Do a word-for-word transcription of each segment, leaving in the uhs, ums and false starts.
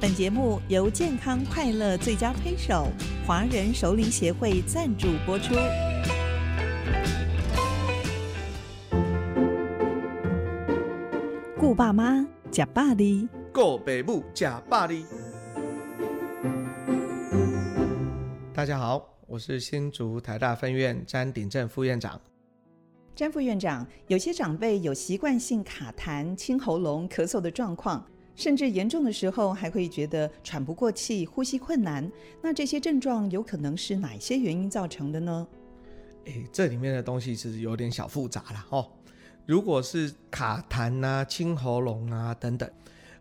本节目由健康快乐最佳推手华人熟龄协会赞助播出。顾爸妈吃百里，顾爸母吃百里。大家好，我是新竹台大分院詹鼎正副院长。詹副院长，有些长辈有习惯性卡痰、清喉咙、咳嗽的状况，甚至严重的时候还会觉得喘不过气、呼吸困难，那这些症状有可能是哪些原因造成的呢？欸、这里面的东西其实有点小复杂啦、哦、如果是卡痰啊、清喉咙啊等等，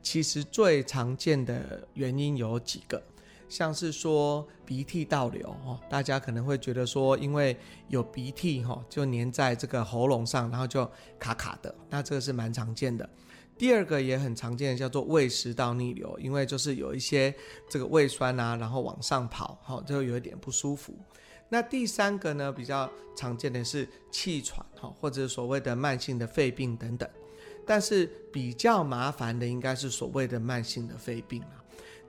其实最常见的原因有几个，像是说鼻涕倒流、哦、大家可能会觉得说因为有鼻涕、哦、就黏在这个喉咙上，然后就卡卡的，那这个是蛮常见的。第二个也很常见的叫做胃食道逆流，因为就是有一些这个胃酸啊然后往上跑、哦、就有一点不舒服。那第三个呢，比较常见的是气喘、哦、或者所谓的慢性的肺病等等，但是比较麻烦的应该是所谓的慢性的肺病啊。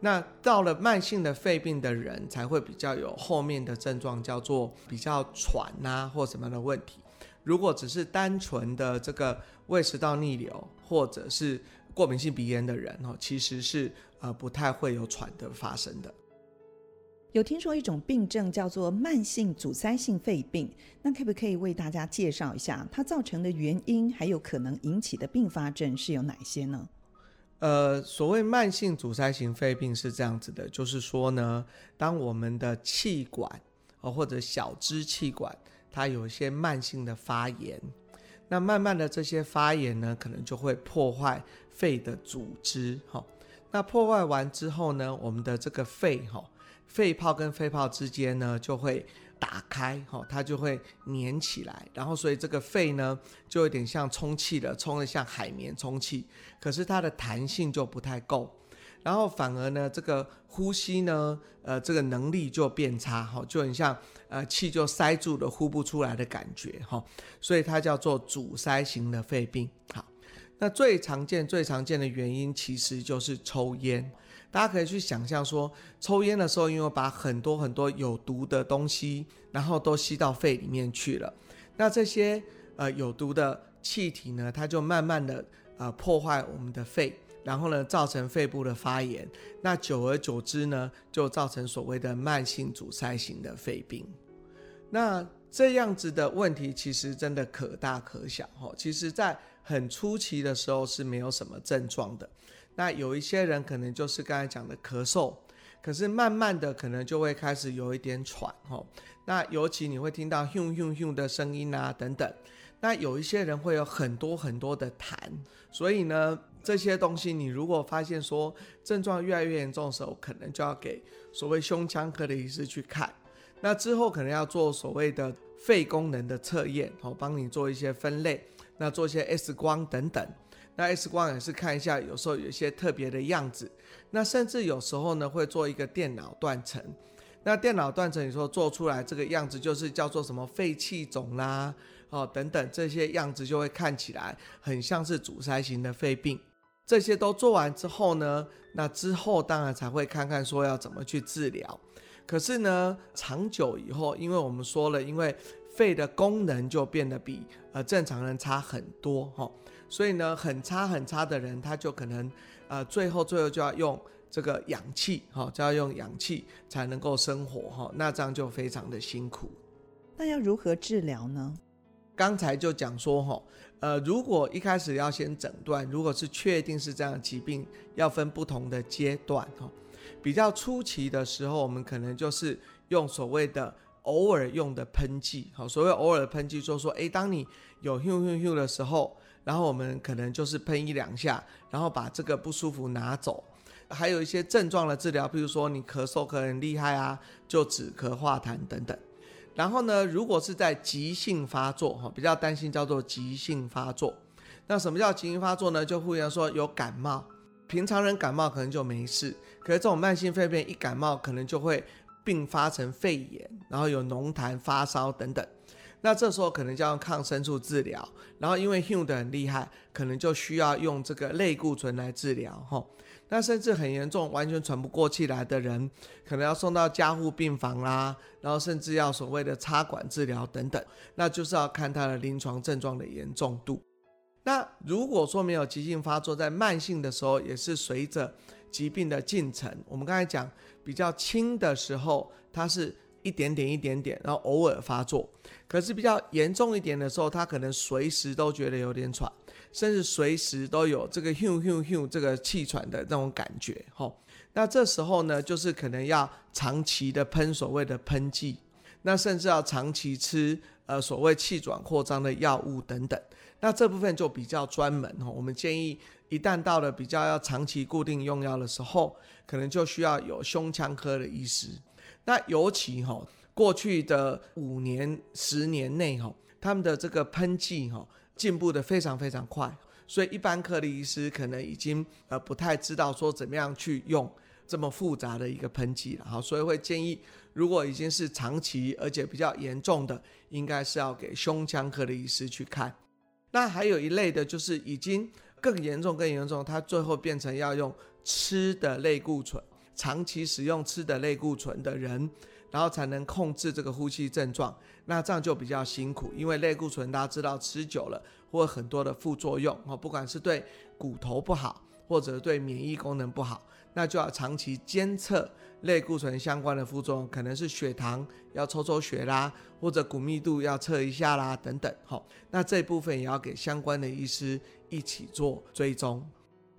那到了慢性的肺病的人才会比较有后面的症状，叫做比较喘啊或什么的问题。如果只是单纯的这个胃食道逆流或者是过敏性鼻炎的人，其实是、呃、不太会有喘的发生的。有听说一种病症叫做慢性阻塞性肺病，那可不可以为大家介绍一下它造成的原因，还有可能引起的并发症是有哪些呢？呃，所谓慢性阻塞性肺病是这样子的，就是说呢，当我们的气管、哦、或者小支气管它有一些慢性的发炎，那慢慢的这些发炎呢可能就会破坏肺的组织、哦、那破坏完之后呢，我们的这个肺、哦、肺泡跟肺泡之间呢就会打开、哦、它就会粘起来，然后所以这个肺呢就有点像充气了，充得像海绵充气，可是它的弹性就不太够，然后反而呢这个呼吸呢呃，这个能力就变差、哦、就很像呃气就塞住了呼不出来的感觉、哦、所以它叫做阻塞型的肺病。好，那最常见最常见的原因其实就是抽烟。大家可以去想象说，抽烟的时候因为把很多很多有毒的东西然后都吸到肺里面去了，那这些呃有毒的气体呢它就慢慢的呃破坏我们的肺，然后呢造成肺部的发炎，那久而久之呢就造成所谓的慢性阻塞型的肺病。那这样子的问题其实真的可大可小、哦、其实在很初期的时候是没有什么症状的，那有一些人可能就是刚才讲的咳嗽，可是慢慢的可能就会开始有一点喘、哦、那尤其你会听到咻咻咻的声音啊等等，那有一些人会有很多很多的痰，所以呢这些东西你如果发现说症状越来越严重的时候，可能就要给所谓胸腔科的医师去看，那之后可能要做所谓的肺功能的测验、哦、帮你做一些分类，那做一些 X 光等等，那 X 光也是看一下有时候有一些特别的样子，那甚至有时候呢会做一个电脑断层，那电脑断层你说做出来这个样子就是叫做什么肺气肿啦、哦、等等，这些样子就会看起来很像是阻塞型的肺病。这些都做完之后呢，那之后当然才会看看说要怎么去治疗，可是呢长久以后，因为我们说了因为肺的功能就变得比、呃、正常人差很多、哦、所以呢很差很差的人他就可能、呃、最后最后就要用这个氧气、哦、就要用氧气才能够生活、哦、那这样就非常的辛苦。那要如何治疗呢？刚才就讲说、哦呃、如果一开始要先诊断，如果是确定是这样的疾病，要分不同的阶段、哦，比较初期的时候，我们可能就是用所谓的偶尔用的喷剂。好，所谓偶尔的喷剂就是说，诶，当你有咻咻咻的时候，然后我们可能就是喷一两下，然后把这个不舒服拿走。还有一些症状的治疗，比如说你咳嗽咳很厉害啊，就止咳化痰等等。然后呢，如果是在急性发作，比较担心叫做急性发作。那什么叫急性发作呢？就忽然说有感冒。平常人感冒可能就没事，可是这种慢性肺病一感冒可能就会并发成肺炎，然后有浓痰发烧等等，那这时候可能就要用抗生素治疗，然后因为 H U M 的很厉害，可能就需要用这个类固醇来治疗吼。那甚至很严重完全喘不过气来的人，可能要送到加护病房啦，然后甚至要所谓的插管治疗等等，那就是要看他的临床症状的严重度。那如果说没有急性发作，在慢性的时候也是随着疾病的进程，我们刚才讲比较轻的时候它是一点点一点点，然后偶尔发作，可是比较严重一点的时候，他可能随时都觉得有点喘，甚至随时都有这个 hum hum hum 这个气喘的那种感觉、哦、那这时候呢就是可能要长期的喷所谓的喷剂，那甚至要长期吃呃所谓气喘扩张的药物等等，那这部分就比较专门、哦、我们建议一旦到了比较要长期固定用药的时候，可能就需要有胸腔科的医师。那尤其、哦、过去的五年十年内、哦、他们的这个喷剂、哦、进步的非常非常快，所以一般科的医师可能已经、呃、不太知道说怎么样去用这么复杂的一个喷剂了，所以会建议如果已经是长期而且比较严重的，应该是要给胸腔科的医师去看。那还有一类的就是已经更严重更严重，它最后变成要用吃的类固醇，长期使用吃的类固醇的人，然后才能控制这个呼吸症状，那这样就比较辛苦，因为类固醇大家知道吃久了会有很多的副作用，不管是对骨头不好或者对免疫功能不好，那就要长期监测类固醇相关的副作用，可能是血糖要抽抽血啦，或者骨密度要测一下啦等等，那这部分也要给相关的医师一起做追踪。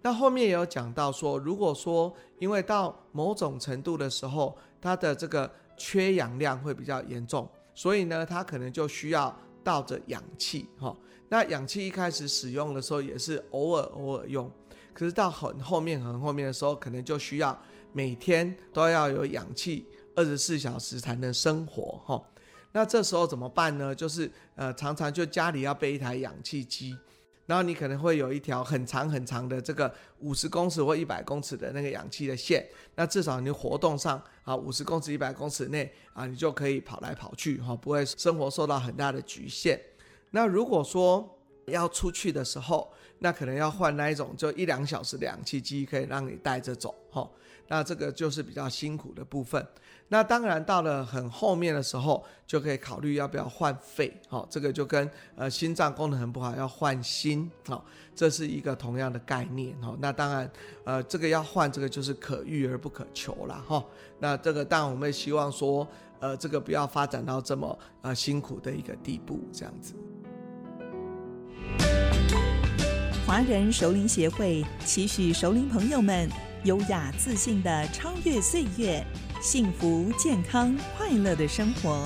那后面也有讲到说，如果说因为到某种程度的时候，它的这个缺氧量会比较严重，所以呢它可能就需要倒着氧气、哦、那氧气一开始使用的时候也是偶尔偶尔用，可是到很后面很后面的时候，可能就需要每天都要有氧气二十四小时才能生活、哦、那这时候怎么办呢，就是、呃、常常就家里要备一台氧气机，然后你可能会有一条很长很长的这个五十公尺或一百公尺的那个氧气的线，那至少你活动上啊五十公尺一百公尺内啊，你就可以跑来跑去、哦、不会生活受到很大的局限。那如果说要出去的时候，那可能要换那一种就一两小时的氧气机可以让你带着走、哦、那这个就是比较辛苦的部分。那当然到了很后面的时候，就可以考虑要不要换肺、哦、这个就跟、呃、心脏功能很不好要换心、哦、这是一个同样的概念、哦、那当然、呃、这个要换，这个就是可遇而不可求啦、哦、那这个当然我们希望说、呃、这个不要发展到这么、呃、辛苦的一个地步这样子。华人熟龄协会期许熟龄朋友们优雅自信地超越岁月，幸福健康快乐的生活。